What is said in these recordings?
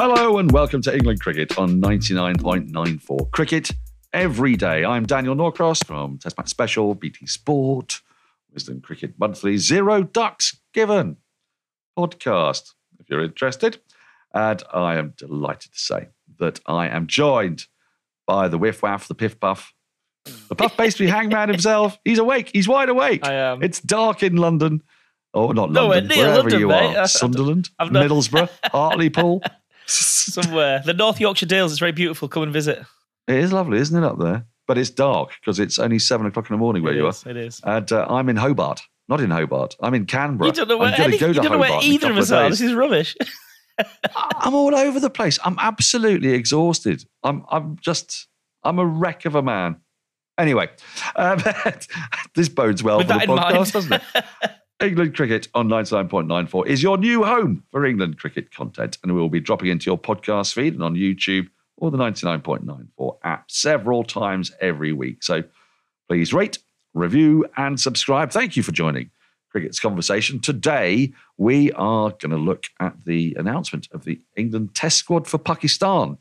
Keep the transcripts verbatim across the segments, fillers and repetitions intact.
Hello and welcome to England Cricket on ninety-nine point nine four Cricket Every Day. I'm Daniel Norcross from Test Match Special, B T Sport, Wisden Cricket Monthly, Zero Ducks Given podcast, if you're interested. And I am delighted to say that I am joined by the Whiff Waff, the Piff Puff, the Puff Pastry Hangman himself. He's awake. He's wide awake. I am. It's dark in London. Oh, not London. No, wherever London, you mate. are. Sunderland, not... Middlesbrough, Hartlepool. Somewhere. The North Yorkshire Dales is very beautiful. Come and visit. It is lovely, isn't it, up there? But it's dark because it's only seven o'clock in the morning where it you is, are. It is. And uh, I'm in Hobart. Not in Hobart. I'm in Canberra. You don't know where, any, go you don't know where either of us are. This is rubbish. I'm all over the place. I'm absolutely exhausted. I'm I'm just, I'm a wreck of a man. Anyway, um, this bodes well With for the podcast, doesn't it? England Cricket on ninety-nine point nine four is your new home for England cricket content, and we will be dropping into your podcast feed and on YouTube or the ninety-nine point nine four app several times every week. So please rate, review and subscribe. Thank you for joining Cricket's Conversation. Today, we are going to look at the announcement of the England Test squad for Pakistan.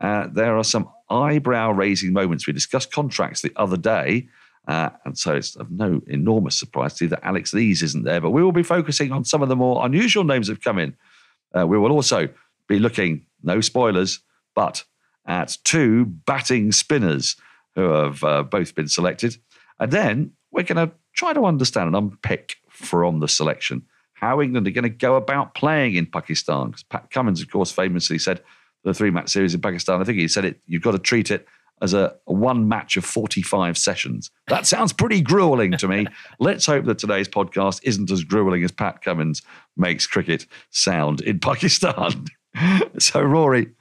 Uh, there are some eyebrow-raising moments. We discussed contracts the other day, uh, and so it's of no enormous surprise to you that Alex Lees isn't there, but we will be focusing on some of the more unusual names that have come in. Uh, we will also be looking, no spoilers, but at two batting spinners who have uh, both been selected. And then we're going to try to understand and unpick from the selection how England are going to go about playing in Pakistan. Because Pat Cummins, of course, famously said the three-match series in Pakistan, I think he said it, you've got to treat it as a one match of forty-five sessions. That sounds pretty grueling to me. Let's hope that today's podcast isn't as grueling as Pat Cummins makes cricket sound in Pakistan. So, Rory,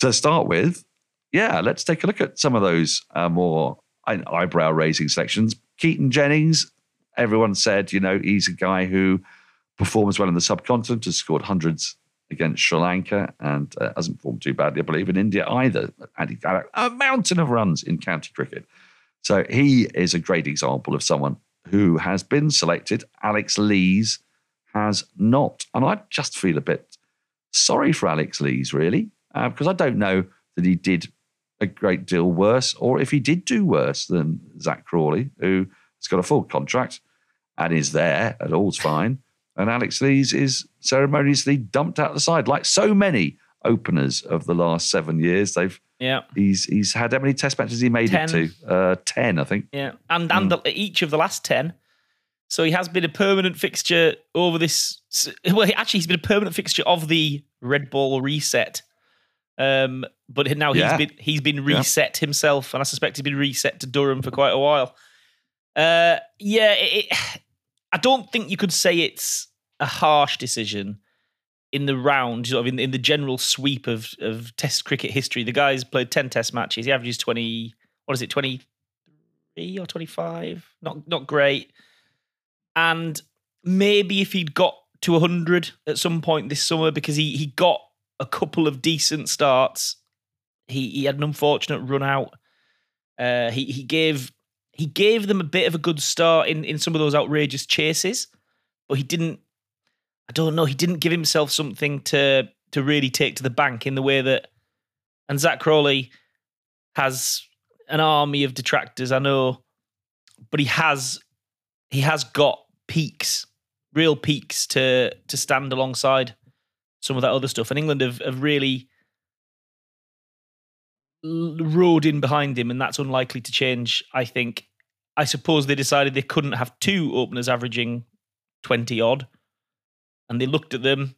to start with, yeah, let's take a look at some of those uh, more eyebrow-raising selections. Keaton Jennings, everyone said, you know, he's a guy who performs well in the subcontinent, has scored hundreds against Sri Lanka and uh, hasn't performed too badly, I believe, in India either. And he got a mountain of runs in county cricket. So he is a great example of someone who has been selected. Alex Lees has not. And I just feel a bit sorry for Alex Lees, really, uh, because I don't know that he did a great deal worse, or if he did do worse than Zak Crawley, who has got a full contract and is there, and all's fine. And Alex Lees is ceremoniously dumped out the side, like so many openers of the last seven years. They've yeah, he's he's had how many test matches he made ten. it to? Uh, ten, I think. Yeah, and and mm. the, each of the last ten. So he has been a permanent fixture over this. Well, actually, he's been a permanent fixture of the red ball reset. Um, but now he's yeah. been he's been reset yeah. himself, and I suspect he's been reset to Durham for quite a while. Uh, yeah, it, it, I don't think you could say it's a harsh decision in the round, sort of in, in the general sweep of of Test cricket history. The guy's played ten Test matches. He averages twenty. What is it, twenty three or twenty five? Not not great. And maybe if he'd got to a hundred at some point this summer, because he he got a couple of decent starts. He he had an unfortunate run out. Uh, he he gave he gave them a bit of a good start in, in some of those outrageous chases, but he didn't. I don't know. He didn't give himself something to to really take to the bank in the way that. And Zak Crawley has an army of detractors, I know, but he has he has got peaks, real peaks to to stand alongside some of that other stuff. And England have, have really rode in behind him, and that's unlikely to change, I think. I suppose they decided they couldn't have two openers averaging twenty-odd, and they looked at them,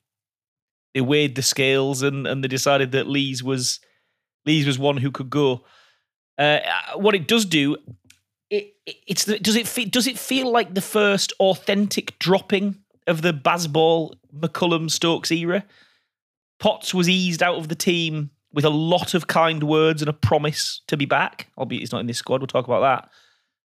they weighed the scales, and, and they decided that Lees was Lees was one who could go. Uh, what it does do, it, it it's the, does it fe- does it feel like the first authentic dropping of the Bazball, McCullum, Stokes era? Potts was eased out of the team with a lot of kind words and a promise to be back, albeit he's not in this squad. We'll talk about that.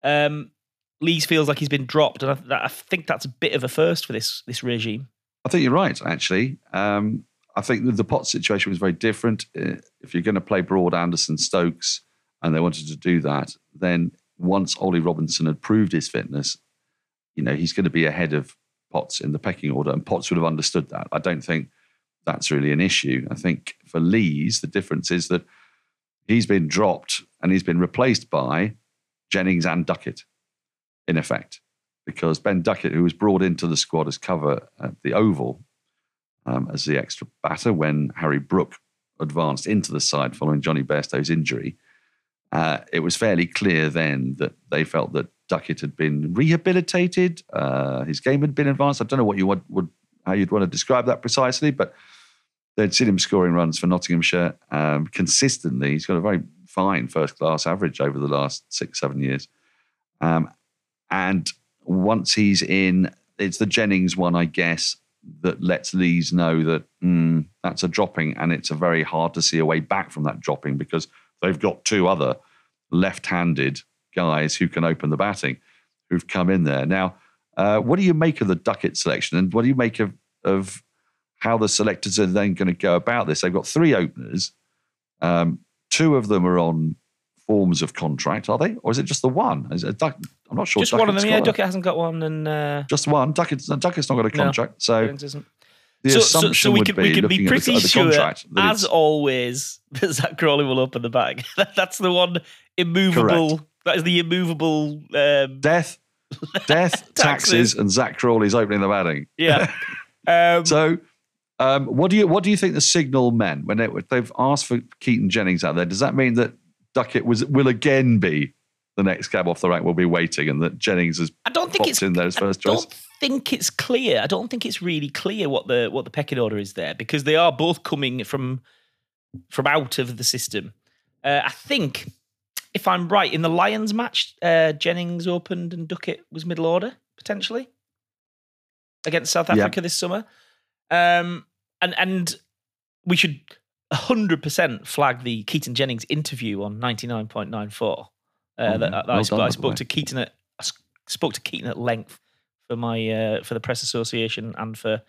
Um, Lees feels like he's been dropped, and I, th- I think that's a bit of a first for this this regime. I think you're right, actually. Um, I think the, the Potts situation was very different. If you're going to play Broad, Anderson, Stokes, and they wanted to do that, then once Ollie Robinson had proved his fitness, you know, he's going to be ahead of Potts in the pecking order, and Potts would have understood that. I don't think that's really an issue. I think for Lees, the difference is that he's been dropped and he's been replaced by Jennings and Duckett, in effect, because Ben Duckett, who was brought into the squad as cover at the Oval um, as the extra batter when Harry Brook advanced into the side following Johnny Bairstow's injury, uh, it was fairly clear then that they felt that Duckett had been rehabilitated, uh, his game had been advanced. I don't know what you would, would how you'd want to describe that precisely, but they'd seen him scoring runs for Nottinghamshire um, consistently. He's got a very fine first-class average over the last six, seven years. Um, and once he's in, it's the Jennings one, I guess, that lets Lees know that mm, that's a dropping, and it's a very hard to see a way back from that dropping because they've got two other left-handed guys who can open the batting, who've come in there. Now, uh, what do you make of the Duckett selection, and what do you make of, of how the selectors are then going to go about this? They've got three openers. Um, two of them are on forms of contract, are they? Or is it just the one? Is it a Duck? I'm not sure. Just Duckett's one of them, yeah. Duckett hasnett hasn't got one. and uh, Just one. Duckett's, Duckett's not got a contract. No, so isn't. the so, assumption so, so we would can, be, we can be pretty the, sure, as always, that Zak Crawley will open the bag. That's the one immovable... Correct. That is the immovable... Um, death, death, taxes, and Zak Crawley's opening the batting. Yeah. Um, so um, what do you what do you think the signal meant when they, they've asked for Keaton Jennings out there? Does that mean that Duckett was, will again be the next cab off the rank, will be waiting, and that Jennings has I don't think popped it's, in there as first choice? I don't think it's clear. I don't think it's really clear what the what the pecking order is there, because they are both coming from, from out of the system. Uh, I think... If I'm right, in the Lions match, uh, Jennings opened and Duckett was middle order, potentially, against South Africa yeah. this summer. Um, and and we should one hundred percent flag the Keaton Jennings interview on ninety-nine point nine four. Uh, oh, that, that well I, done, I spoke to Keaton at I spoke to Keaton at length for my uh, for the Press Association and for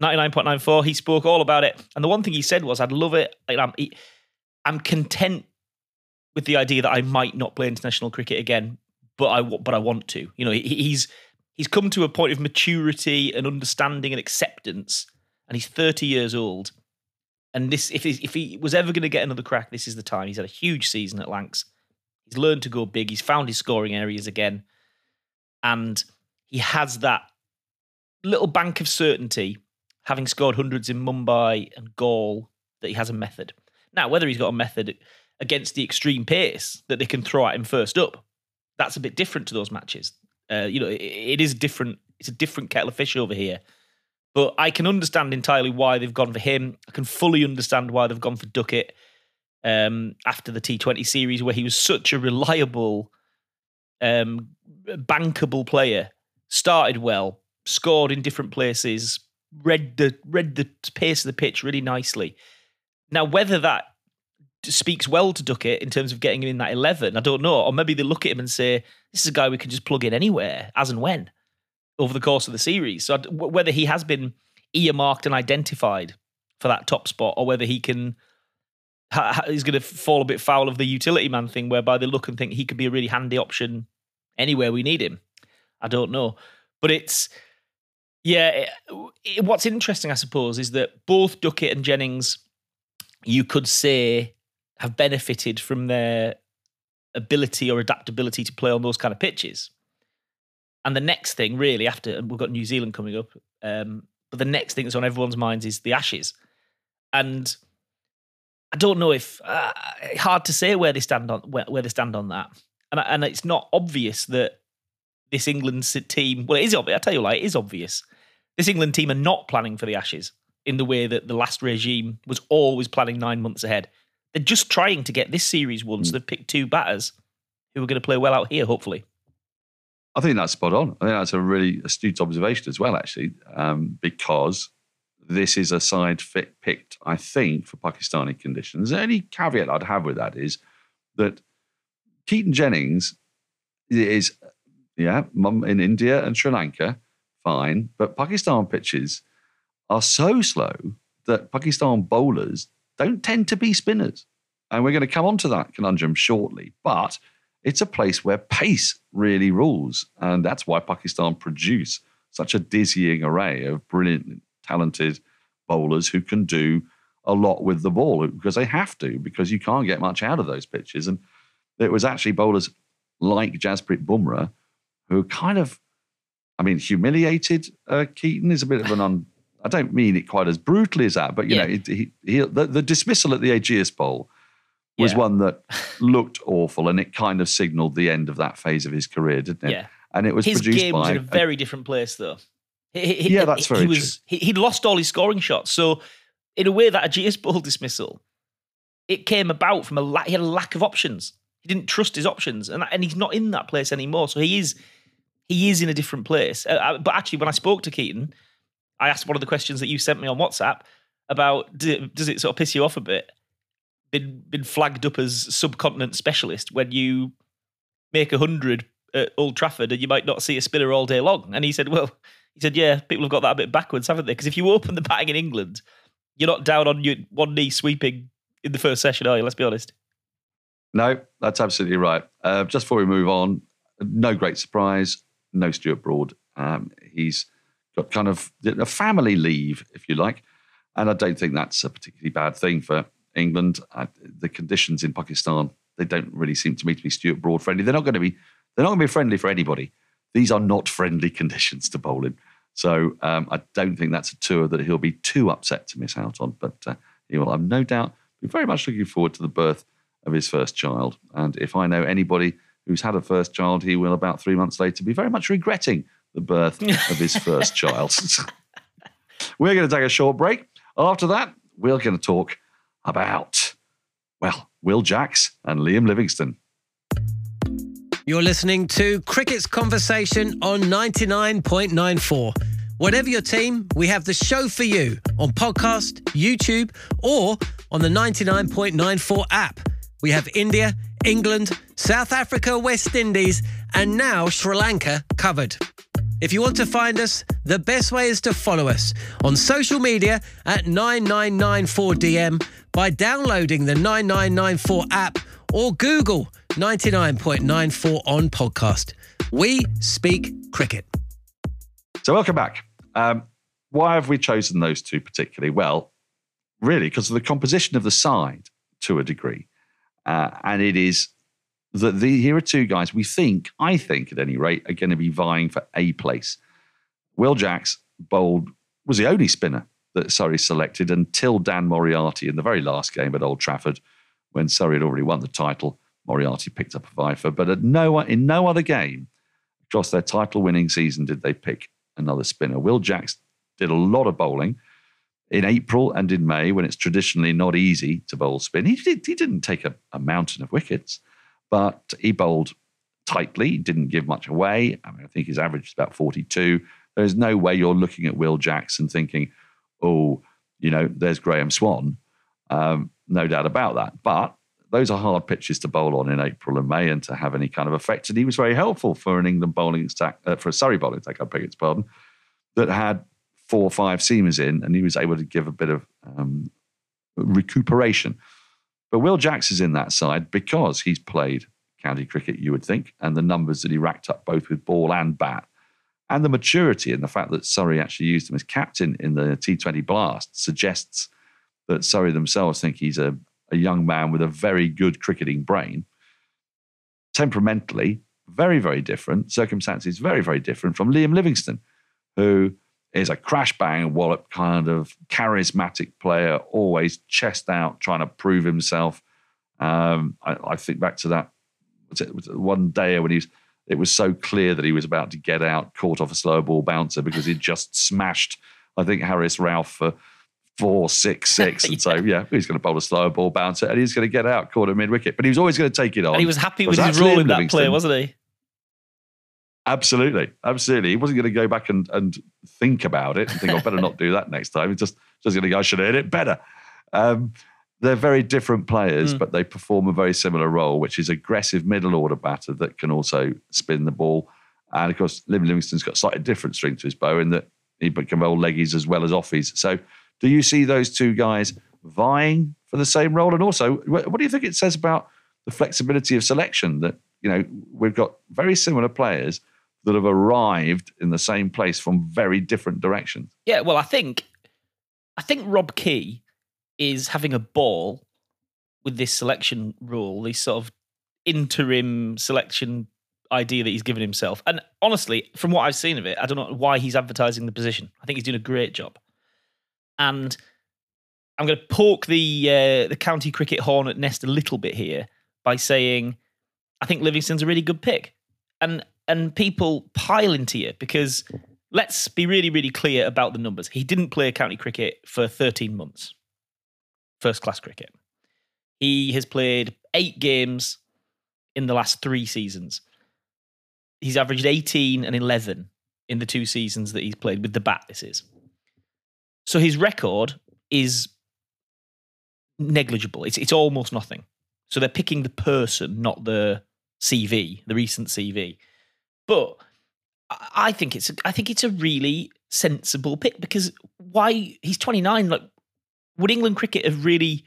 ninety-nine point nine four. He spoke all about it, and the one thing he said was, "I'd love it. Like, I'm I'm content." with the idea that I might not play international cricket again, but I but I want to. You know, he's he's come to a point of maturity and understanding and acceptance, and he's thirty years old. And this, if he, if he was ever going to get another crack, this is the time. He's had a huge season at Lancs. He's learned to go big. He's found his scoring areas again, and he has that little bank of certainty, having scored hundreds in Mumbai and Gaul, that he has a method. Now, whether he's got a method against the extreme pace that they can throw at him first up, that's a bit different to those matches. Uh, you know, it, it is different. It's a different kettle of fish over here. But I can understand entirely why they've gone for him. I can fully understand why they've gone for Duckett um, after the T twenty series, where he was such a reliable, um, bankable player. Started well, scored in different places, read the read the pace of the pitch really nicely. Now, whether that speaks well to Duckett in terms of getting him in that eleven, I don't know. Or maybe they look at him and say, this is a guy we can just plug in anywhere, as and when, over the course of the series. So whether he has been earmarked and identified for that top spot, or whether he can, he's going to fall a bit foul of the utility man thing, whereby they look and think he could be a really handy option anywhere we need him. I don't know. But it's, yeah, it, what's interesting, I suppose, is that both Duckett and Jennings, you could say, have benefited from their ability or adaptability to play on those kind of pitches. And the next thing, really, after, and we've got New Zealand coming up, um, but the next thing that's on everyone's minds is the Ashes. And I don't know if uh, hard to say where they stand on where, where they stand on that. And and it's not obvious that this England team. Well, it is obvious. I tell you, like, it is obvious. This England team are not planning for the Ashes in the way that the last regime was always planning nine months ahead. They're just trying to get this series won, so they've picked two batters who are going to play well out here, hopefully. I think that's spot on. I think that's a really astute observation as well, actually, um, because this is a side fit picked, I think, for Pakistani conditions. The only caveat I'd have with that is that Keaton Jennings is, yeah, mum in India and Sri Lanka, fine, but Pakistan pitches are so slow that Pakistan bowlers don't tend to be spinners. And we're going to come on to that conundrum shortly, but it's a place where pace really rules. And that's why Pakistan produce such a dizzying array of brilliant, talented bowlers who can do a lot with the ball because they have to, because you can't get much out of those pitches. And it was actually bowlers like Jasprit Bumrah who kind of, I mean, humiliated uh, Keaton is a bit of an un... I don't mean it quite as brutally as that, but, you yeah. know, it, he, he, the, the dismissal at the Aegeus Bowl was yeah. one that looked awful, and it kind of signalled the end of that phase of his career, didn't it? Yeah. And it was his produced game by... was in a very a, different place, though. He, he, yeah, he, that's very he was, true. He, he'd lost all his scoring shots. So, in a way, that Aegeus Bowl dismissal, it came about from a lack... He had a lack of options. He didn't trust his options, and, and he's not in that place anymore. So, he is... He is in a different place. Uh, but actually, when I spoke to Keaton, I asked one of the questions that you sent me on WhatsApp about, does it, does it sort of piss you off a bit, been been flagged up as subcontinent specialist when you make one hundred at Old Trafford and you might not see a spinner all day long? And he said, well, he said, yeah, people have got that a bit backwards, haven't they? Because if you open the batting in England, you're not down on your one knee sweeping in the first session, are you? Let's be honest. No, that's absolutely right. Uh, just before we move on, no great surprise. No Stuart Broad. Um, he's got kind of a family leave, if you like, and I don't think that's a particularly bad thing for England. Uh, the conditions in Pakistan, they don't really seem to me to be Stuart Broad friendly. They're not going to be. They're not going to be friendly for anybody. These are not friendly conditions to bowl in. So um, I don't think that's a tour that he'll be too upset to miss out on. But uh, he will, I've no doubt, be very much looking forward to the birth of his first child. And if I know anybody who's had a first child, he will, about three months later, be very much regretting the birth of his first child. We're going to take a short break. After that, we're going to talk about, well, Will Jacks and Liam Livingstone. You're listening to Cricket's Conversation on ninety-nine point nine four. Whatever your team, we have the show for you on podcast, YouTube, or on the ninety-nine point nine four app. We have India, England, South Africa, West Indies, and now Sri Lanka covered. If you want to find us, the best way is to follow us on social media at nine nine nine four D M by downloading the nine nine nine four app or Google ninety-nine point nine four on podcast. We speak cricket. So welcome back. Um, why have we chosen those two particularly? Well, really, because of the composition of the side to a degree. Uh, and it is that the, here are two guys we think, I think at any rate, are going to be vying for a place. Will Jacks bowled, was the only spinner that Surrey selected until Dan Moriarty in the very last game at Old Trafford, when Surrey had already won the title. Moriarty picked up a fifer, but at no, in no other game across their title-winning season did they pick another spinner. Will Jacks did a lot of bowling in April and in May, when it's traditionally not easy to bowl spin. He, did, he didn't take a, a mountain of wickets, but he bowled tightly, didn't give much away. I mean, I think his average is about forty-two. There's no way you're looking at Will Jacks and thinking, oh, you know, there's Graham Swann. Um, no doubt about that. But those are hard pitches to bowl on in April and May and to have any kind of effect. And he was very helpful for an England bowling attack, uh, for a Surrey bowling attack, I beg its pardon, that had four or five seamers in, and he was able to give a bit of um, recuperation. But Will Jacks is in that side because he's played county cricket, you would think, and the numbers that he racked up both with ball and bat, and the maturity and the fact that Surrey actually used him as captain in the T twenty Blast suggests that Surrey themselves think he's a, a young man with a very good cricketing brain. Temperamentally, very, very different. Circumstances, very, very different from Liam Livingstone, who is a crash-bang wallop kind of charismatic player, always chest out, trying to prove himself. Um, I, I think back to that was it, was it one day when he was, it was so clear that he was about to get out, caught off a slower ball bouncer because he just smashed, I think, Harris Ralph for four, six, six. And yeah. so, yeah, he's going to bowl a slower ball bouncer and he's going to get out, caught at mid-wicket. But he was always going to take it on. And he was happy with his role in that play, wasn't he? Absolutely, absolutely. He wasn't going to go back and, and think about it and think, I oh, better not do that next time. He's just, just going to go, I should have hit it better. Um, they're very different players, mm. but they perform a very similar role, which is aggressive middle order batter that can also spin the ball. And of course, Liam Livingstone's got slightly different string to his bow in that he can roll leggies as well as offies. So do you see those two guys vying for the same role? And also, what do you think it says about the flexibility of selection that, you know, we've got very similar players that have arrived in the same place from very different directions? Yeah, well, I think I think Rob Key is having a ball with this selection rule, this sort of interim selection idea that he's given himself. And honestly, from what I've seen of it, I don't know why he's advertising the position. I think he's doing a great job. And I'm going to poke the uh, the county cricket hornet nest a little bit here by saying, I think Livingstone's a really good pick. And and people pile into you because let's be really, really clear about the numbers. He didn't play county cricket for thirteen months, first-class cricket. He has played eight games in the last three seasons. He's averaged eighteen and eleven in the two seasons that he's played with the bat, this is. So his record is negligible. It's, it's almost nothing. So they're picking the person, not the C V, the recent C V. But I think it's I think it's a really sensible pick because why he's twenty-nine. Like, would England cricket have really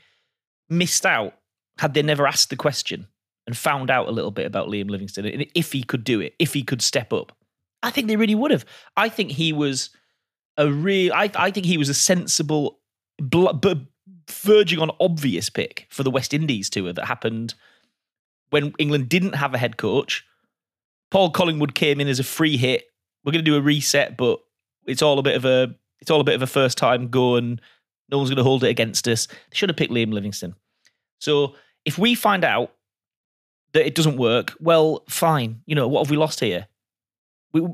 missed out had they never asked the question and found out a little bit about Liam Livingstone and if he could do it, if he could step up? I think they really would have. I think he was a real. I, I think he was a sensible, bl- b- verging on obvious pick for the West Indies tour that happened when England didn't have a head coach. Paul Collingwood came in as a free hit. We're going to do a reset, but it's all a bit of a it's all a bit of a first time go, and no one's going to hold it against us. They should have picked Liam Livingstone. So if we find out that it doesn't work, well, fine. You know, what have we lost here? We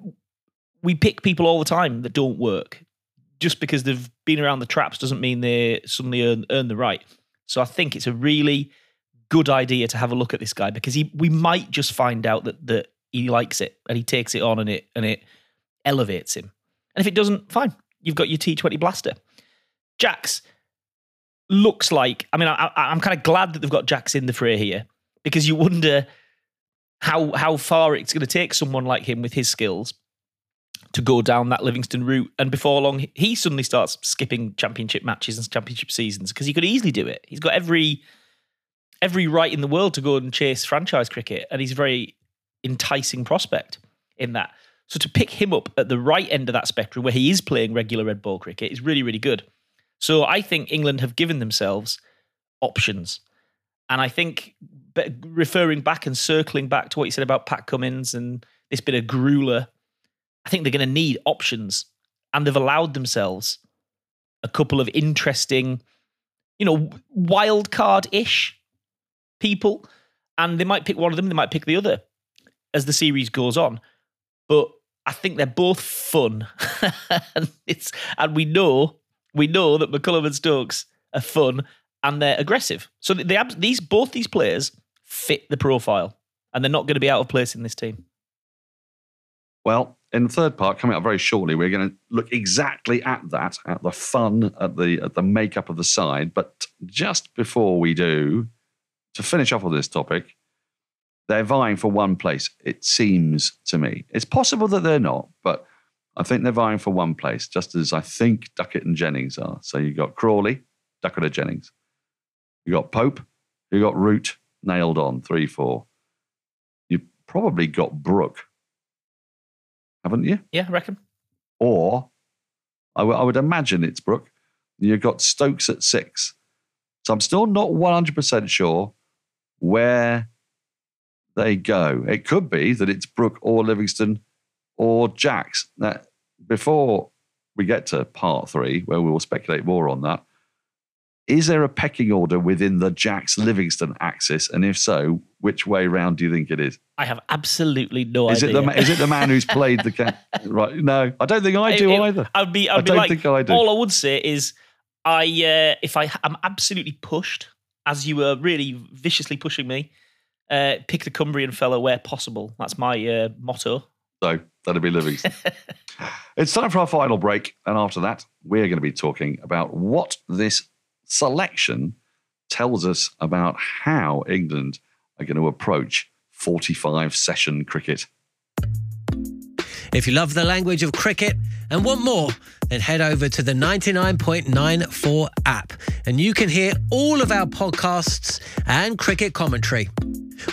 we pick people all the time that don't work. Just because they've been around the traps doesn't mean they suddenly earn, earn the right. So I think it's a really good idea to have a look at this guy because he we might just find out that that he likes it and he takes it on and it and it elevates him. And if it doesn't, fine. You've got your T twenty blaster. Jacks looks like, I mean, I, I'm kind of glad that they've got Jacks in the fray here because you wonder how how far it's going to take someone like him with his skills to go down that Livingstone route. And before long, he suddenly starts skipping championship matches and championship seasons because he could easily do it. He's got every every right in the world to go and chase franchise cricket, and he's a very enticing prospect in that. So to pick him up at the right end of that spectrum where he is playing regular red ball cricket is really, really good. So I think England have given themselves options. And I think referring back and circling back to what you said about Pat Cummins and this bit of grueler, I think they're going to need options. And they've allowed themselves a couple of interesting, you know, wild card-ish people. And they might pick one of them, they might pick the other as the series goes on. But I think they're both fun. and, it's, and we know we know that McCullum and Stokes are fun and they're aggressive. So they have, these both these players fit the profile and they're not going to be out of place in this team. Well, in the third part, coming up very shortly, we're going to look exactly at that, at the fun, at the at the makeup of the side. But just before we do, to finish off on this topic, they're vying for one place, it seems to me. It's possible that they're not, but I think they're vying for one place, just as I think Duckett and Jennings are. So you've got Crawley, Duckett or Jennings. You've got Pope, you've got Root, nailed on, three four. You've probably got Brook, haven't you? Yeah, I reckon. Or, I, w- I would imagine it's Brook. You've got Stokes at six. So I'm still not one hundred percent sure where they go. It could be that it's Brook or Livingstone or Jacks. Now, before we get to part three, where we will speculate more on that, is there a pecking order within the Jacks-Livingstone axis? And if so, which way round do you think it is? I have absolutely no is idea. It the, is it the man who's played the... Ca- right? No, I don't think I do it, either. I'd be, I'd I be don't like, think I do. All I would say is I uh, if I am absolutely pushed, as you were really viciously pushing me, Uh, pick the Cumbrian fellow where possible. That's my uh, motto. So that'll be Livingstone. It's time for our final break. And after that, we're going to be talking about what this selection tells us about how England are going to approach forty-five session cricket. If you love the language of cricket and want more, then head over to the ninety-nine point nine four app and you can hear all of our podcasts and cricket commentary.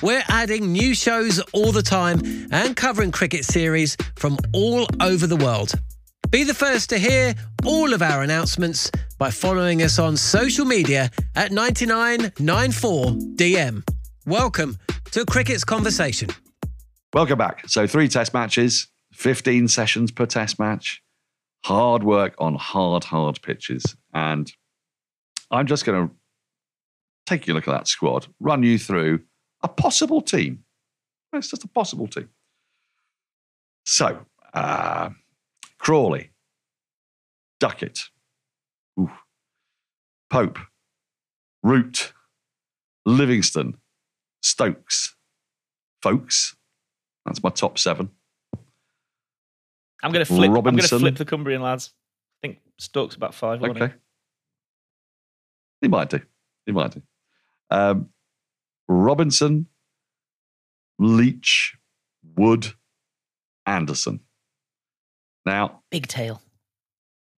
We're adding new shows all the time and covering cricket series from all over the world. Be the first to hear all of our announcements by following us on social media at ninety-nine point nine four D M. Welcome to Cricket's Conversation. Welcome back. So three test matches, fifteen sessions per test match, hard work on hard, hard pitches. And I'm just going to take a look at that squad, run you through a possible team. It's just a possible team. So, uh, Crawley, Duckett, ooh, Pope, Root, Livingstone, Stokes, Folks. That's my top seven. I'm going to flip. Robinson. I'm going to flip the Cumbrian lads. I think Stokes about five. Okay, he? he might do. He might do. Um, Robinson, Leach, Wood, Anderson. Now, big tail.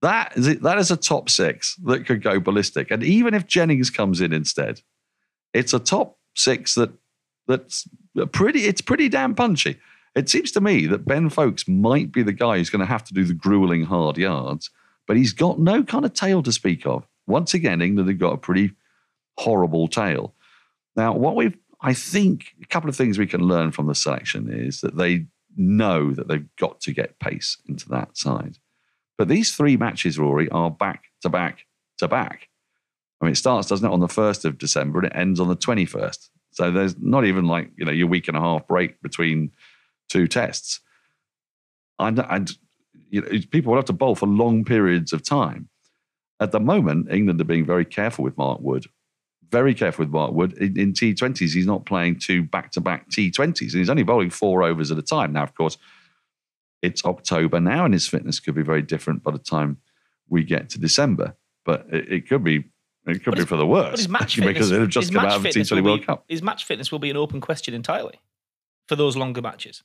That is it. That is a top six that could go ballistic. And even if Jennings comes in instead, it's a top six that that's pretty. It's pretty damn punchy. It seems to me that Ben Folks might be the guy who's going to have to do the grueling hard yards, but he's got no kind of tail to speak of. Once again, England have got a pretty horrible tail. Now, what we've, I think, a couple of things we can learn from the selection is that they know that they've got to get pace into that side. But these three matches, Rory, are back to back to back. I mean, it starts, doesn't it, on the first of December and it ends on the twenty-first. So there's not even like, you know, your week and a half break between two tests. And, and you know, people will have to bowl for long periods of time. At the moment, England are being very careful with Mark Wood. Very careful with Mark Wood. In, in T twenties, he's not playing two back-to-back T twenties. And he's only bowling four overs at a time. Now, of course, it's October now, and his fitness could be very different by the time we get to December. But it, it could be it could be for the worse. His match fitness, because it'll just come out of the T twenty World Cup. His match fitness will be an open question entirely for those longer matches.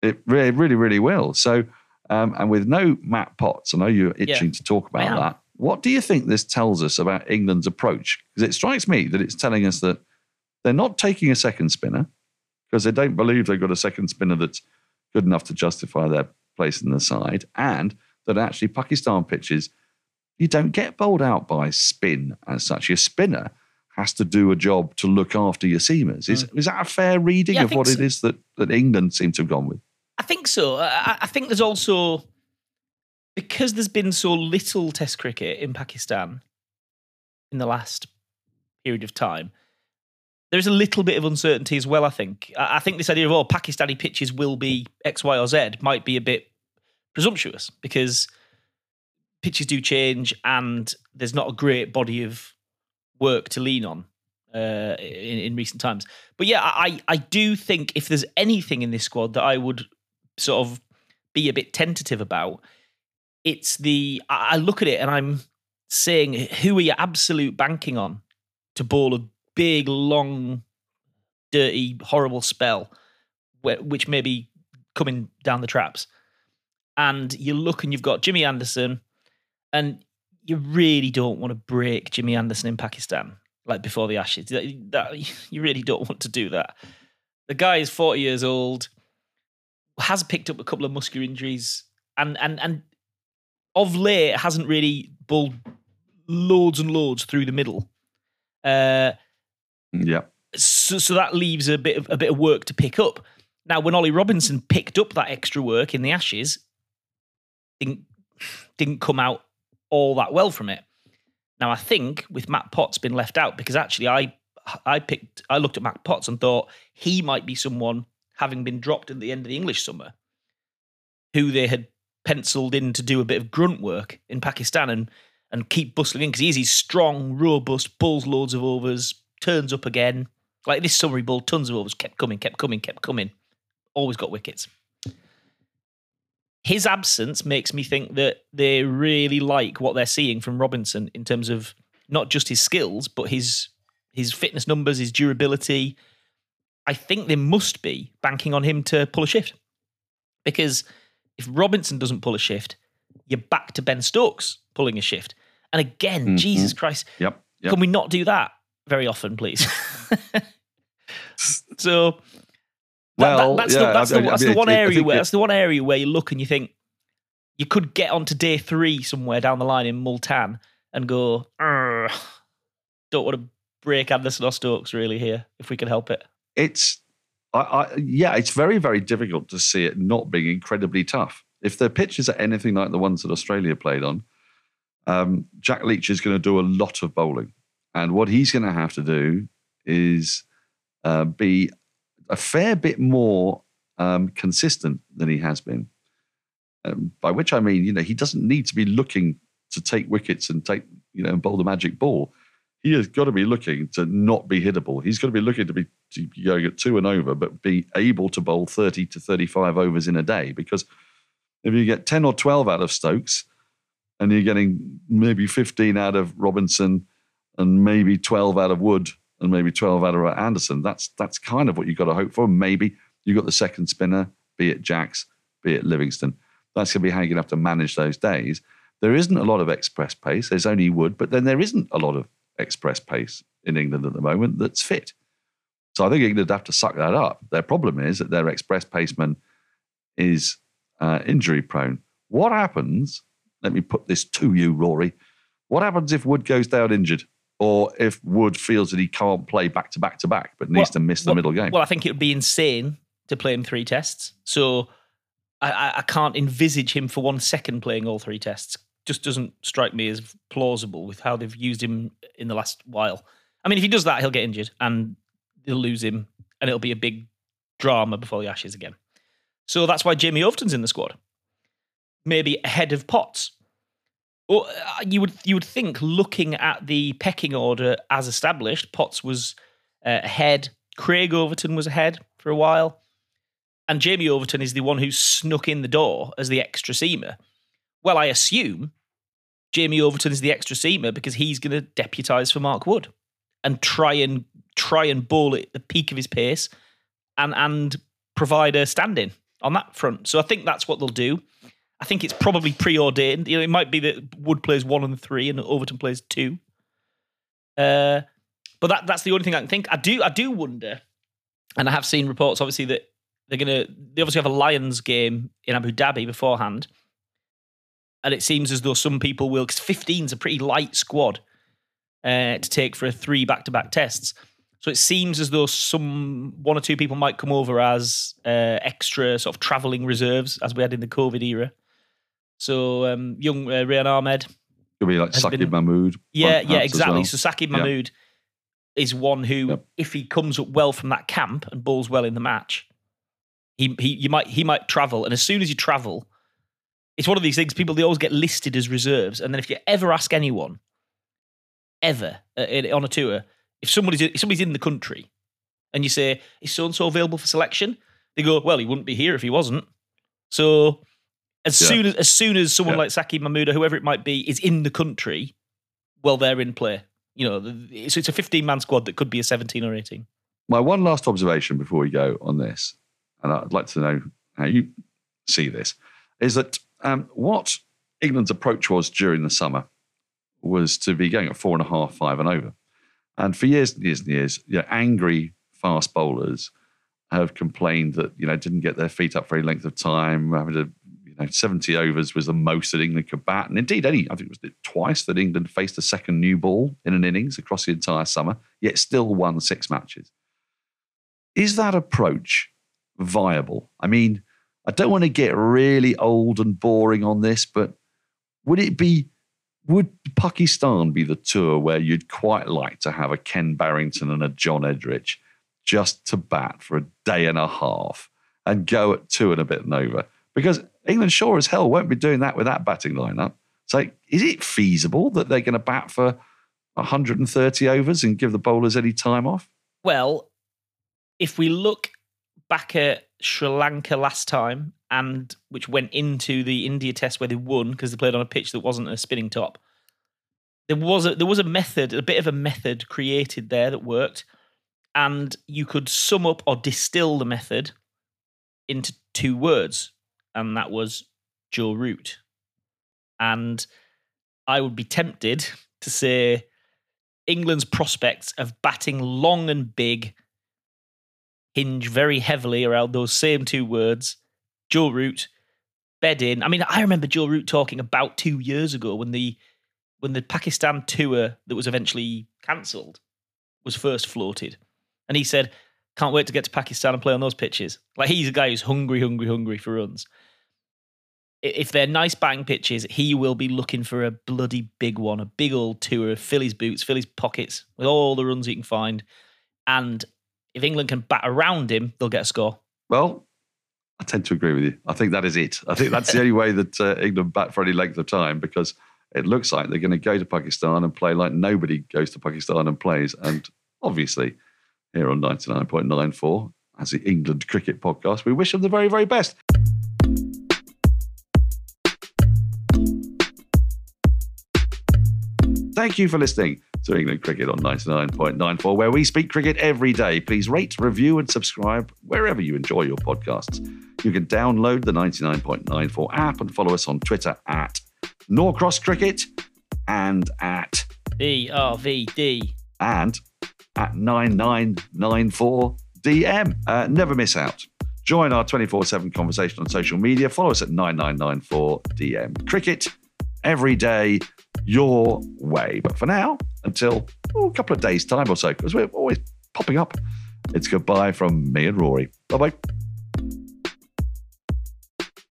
It really, really, really will. So, um, and with no Matt Potts, I know you're itching yeah, to talk about that. What do you think this tells us about England's approach? Because it strikes me that it's telling us that they're not taking a second spinner because they don't believe they've got a second spinner that's good enough to justify their place in the side, and that actually Pakistan pitches, you don't get bowled out by spin as such. Your spinner has to do a job to look after your seamers. Is, mm. is that a fair reading yeah, of what so. it is that, that England seem to have gone with? I think so. I, I think there's also, because there's been so little Test cricket in Pakistan in the last period of time, there's a little bit of uncertainty as well, I think. I, I think this idea of, oh, Pakistani pitches will be X, Y or Z might be a bit presumptuous because pitches do change and there's not a great body of work to lean on uh, in, in recent times. But yeah, I, I do think if there's anything in this squad that I would sort of be a bit tentative about, it's the, I look at it and I'm saying, who are you absolute banking on to bowl a big, long, dirty, horrible spell, which may be coming down the traps? And you look and you've got Jimmy Anderson, and you really don't want to break Jimmy Anderson in Pakistan, like before the Ashes. That, that, you really don't want to do that. The guy is forty years old, has picked up a couple of muscular injuries, and and and of late hasn't really bowled loads and loads through the middle. Uh, yeah. So, so that leaves a bit of a bit of work to pick up. Now, when Ollie Robinson picked up that extra work in the Ashes, didn't didn't come out all that well from it. Now, I think with Matt Potts been left out, because actually I I picked I looked at Matt Potts and thought he might be someone, having been dropped at the end of the English summer, who they had penciled in to do a bit of grunt work in Pakistan and and keep bustling in, because he's strong, robust, bowls loads of overs, turns up again. Like this summer he bowled tons of overs, kept coming, kept coming, kept coming. Always got wickets. His absence makes me think that they really like what they're seeing from Robinson in terms of not just his skills, but his his fitness numbers, his durability. I think they must be banking on him to pull a shift, because if Robinson doesn't pull a shift, you're back to Ben Stokes pulling a shift. And again, mm-hmm. Jesus Christ, yep, yep. Can we not do that very often, please? So... Well, that's the one area where you look and you think you could get onto day three somewhere down the line in Multan and go, don't want to break Anderson or Stokes really here if we can help it. It's, I, I, yeah, it's very, very difficult to see it not being incredibly tough. If their pitches are anything like the ones that Australia played on, um, Jack Leach is going to do a lot of bowling. And what he's going to have to do is uh, be a fair bit more um, consistent than he has been. Um, by which I mean, you know, he doesn't need to be looking to take wickets and take, you know, and bowl the magic ball. He has got to be looking to not be hittable. He's got to be looking to be, to be going at two and over, but be able to bowl thirty to thirty-five overs in a day. Because if you get ten or twelve out of Stokes and you're getting maybe fifteen out of Robinson and maybe twelve out of Wood and maybe twelve out of Anderson, that's that's kind of what you've got to hope for. Maybe you've got the second spinner, be it Jacks, be it Livingstone. That's going to be how you're going to have to manage those days. There isn't a lot of express pace. There's only Wood, but then there isn't a lot of express pace in England at the moment that's fit. So I think England have to suck that up. Their problem is that their express paceman is uh, injury prone. What happens, let me put this to you, Rory, what happens if Wood goes down injured or if Wood feels that he can't play back to back to back but needs well, to miss the well, middle game? Well, I think it would be insane to play him three tests. So I, I can't envisage him for one second playing all three tests. Just doesn't strike me as plausible with how they've used him in the last while. I mean, if he does that, he'll get injured and they'll lose him and it'll be a big drama before the Ashes again. So that's why Jamie Overton's in the squad. Maybe ahead of Potts. Or you would you would think, looking at the pecking order as established, Potts was uh, ahead, Craig Overton was ahead for a while, and Jamie Overton is the one who snuck in the door as the extra seamer. Well, I assume Jamie Overton is the extra seamer because he's going to deputise for Mark Wood and try and try and bowl at the peak of his pace and and provide a stand-in on that front. So I think that's what they'll do. I think it's probably preordained. You know, it might be that Wood plays one and three and Overton plays two. Uh, but that that's the only thing I can think. I do I do wonder, and I have seen reports obviously that they're going to they obviously have a Lions game in Abu Dhabi beforehand. And it seems as though some people will, because fifteen's a pretty light squad uh, to take for a three back-to-back tests. So it seems as though some one or two people might come over as uh, extra sort of travelling reserves, as we had in the COVID era. So um, young uh, Ryan Ahmed. It'll be like Saqib Mahmood. Yeah, yeah, exactly. Well. So Saqib Mahmood yeah. is one who, yep. if he comes up well from that camp and bowls well in the match, he he you might he might travel. And as soon as you travel, it's one of these things, people, they always get listed as reserves. And then if you ever ask anyone, ever, uh, on a tour, if somebody's, if somebody's in the country and you say, is so-and-so available for selection? They go, well, he wouldn't be here if he wasn't. So as yeah. soon as as soon as someone yeah. like Saqib Mahmood or whoever it might be is in the country, well, they're in play. You know, so it's a fifteen-man squad that could be a seventeen or eighteen. My one last observation before we go on this, and I'd like to know how you see this, is that Um, what England's approach was during the summer was to be going at four and a half, five and over. And for years and years and years, you know, angry fast bowlers have complained that, you know, didn't get their feet up for any length of time. Having to, you know, seventy overs was the most that England could bat. And indeed, any, I think it was twice that England faced a second new ball in an innings across the entire summer, yet still won six matches. Is that approach viable? I mean, I don't want to get really old and boring on this, but would it be, would Pakistan be the tour where you'd quite like to have a Ken Barrington and a John Edrich just to bat for a day and a half and go at two and a bit and over? Because England sure as hell won't be doing that with that batting lineup. So is it feasible that they're going to bat for one hundred thirty overs and give the bowlers any time off? Well, if we look back at Sri Lanka last time, and which went into the India test where they won because they played on a pitch that wasn't a spinning top. There was a, there was a method, a bit of a method created there that worked, and you could sum up or distill the method into two words, and that was Joe Root. And I would be tempted to say England's prospects of batting long and big hinge very heavily around those same two words, Joe Root, bed in. I mean, I remember Joe Root talking about two years ago when the when the Pakistan tour that was eventually cancelled was first floated. And he said, can't wait to get to Pakistan and play on those pitches. Like, he's a guy who's hungry, hungry, hungry for runs. If they're nice batting pitches, he will be looking for a bloody big one, a big old tour, fill his boots, fill his pockets with all the runs he can find. And if England can bat around him, they'll get a score. Well, I tend to agree with you. I think that is it. I think that's the only way that uh, England bat for any length of time, because it looks like they're going to go to Pakistan and play like nobody goes to Pakistan and plays. And obviously, here on ninety-nine point nine four, as the England Cricket Podcast, we wish them the very, very best. Thank you for listening to England Cricket on ninety-nine point nine four, where we speak cricket every day. Please rate, review and subscribe wherever you enjoy your podcasts. You can download the ninety-nine point nine four app and follow us on Twitter at Norcross Cricket and at B R V D and at nine nine nine four D M. Uh, never miss out. Join our twenty-four seven conversation on social media. Follow us at nine nine nine four D M. Cricket every day, your way. But for now, until oh, a couple of days' time or so, because we're always popping up, it's goodbye from me and Rory. Bye-bye.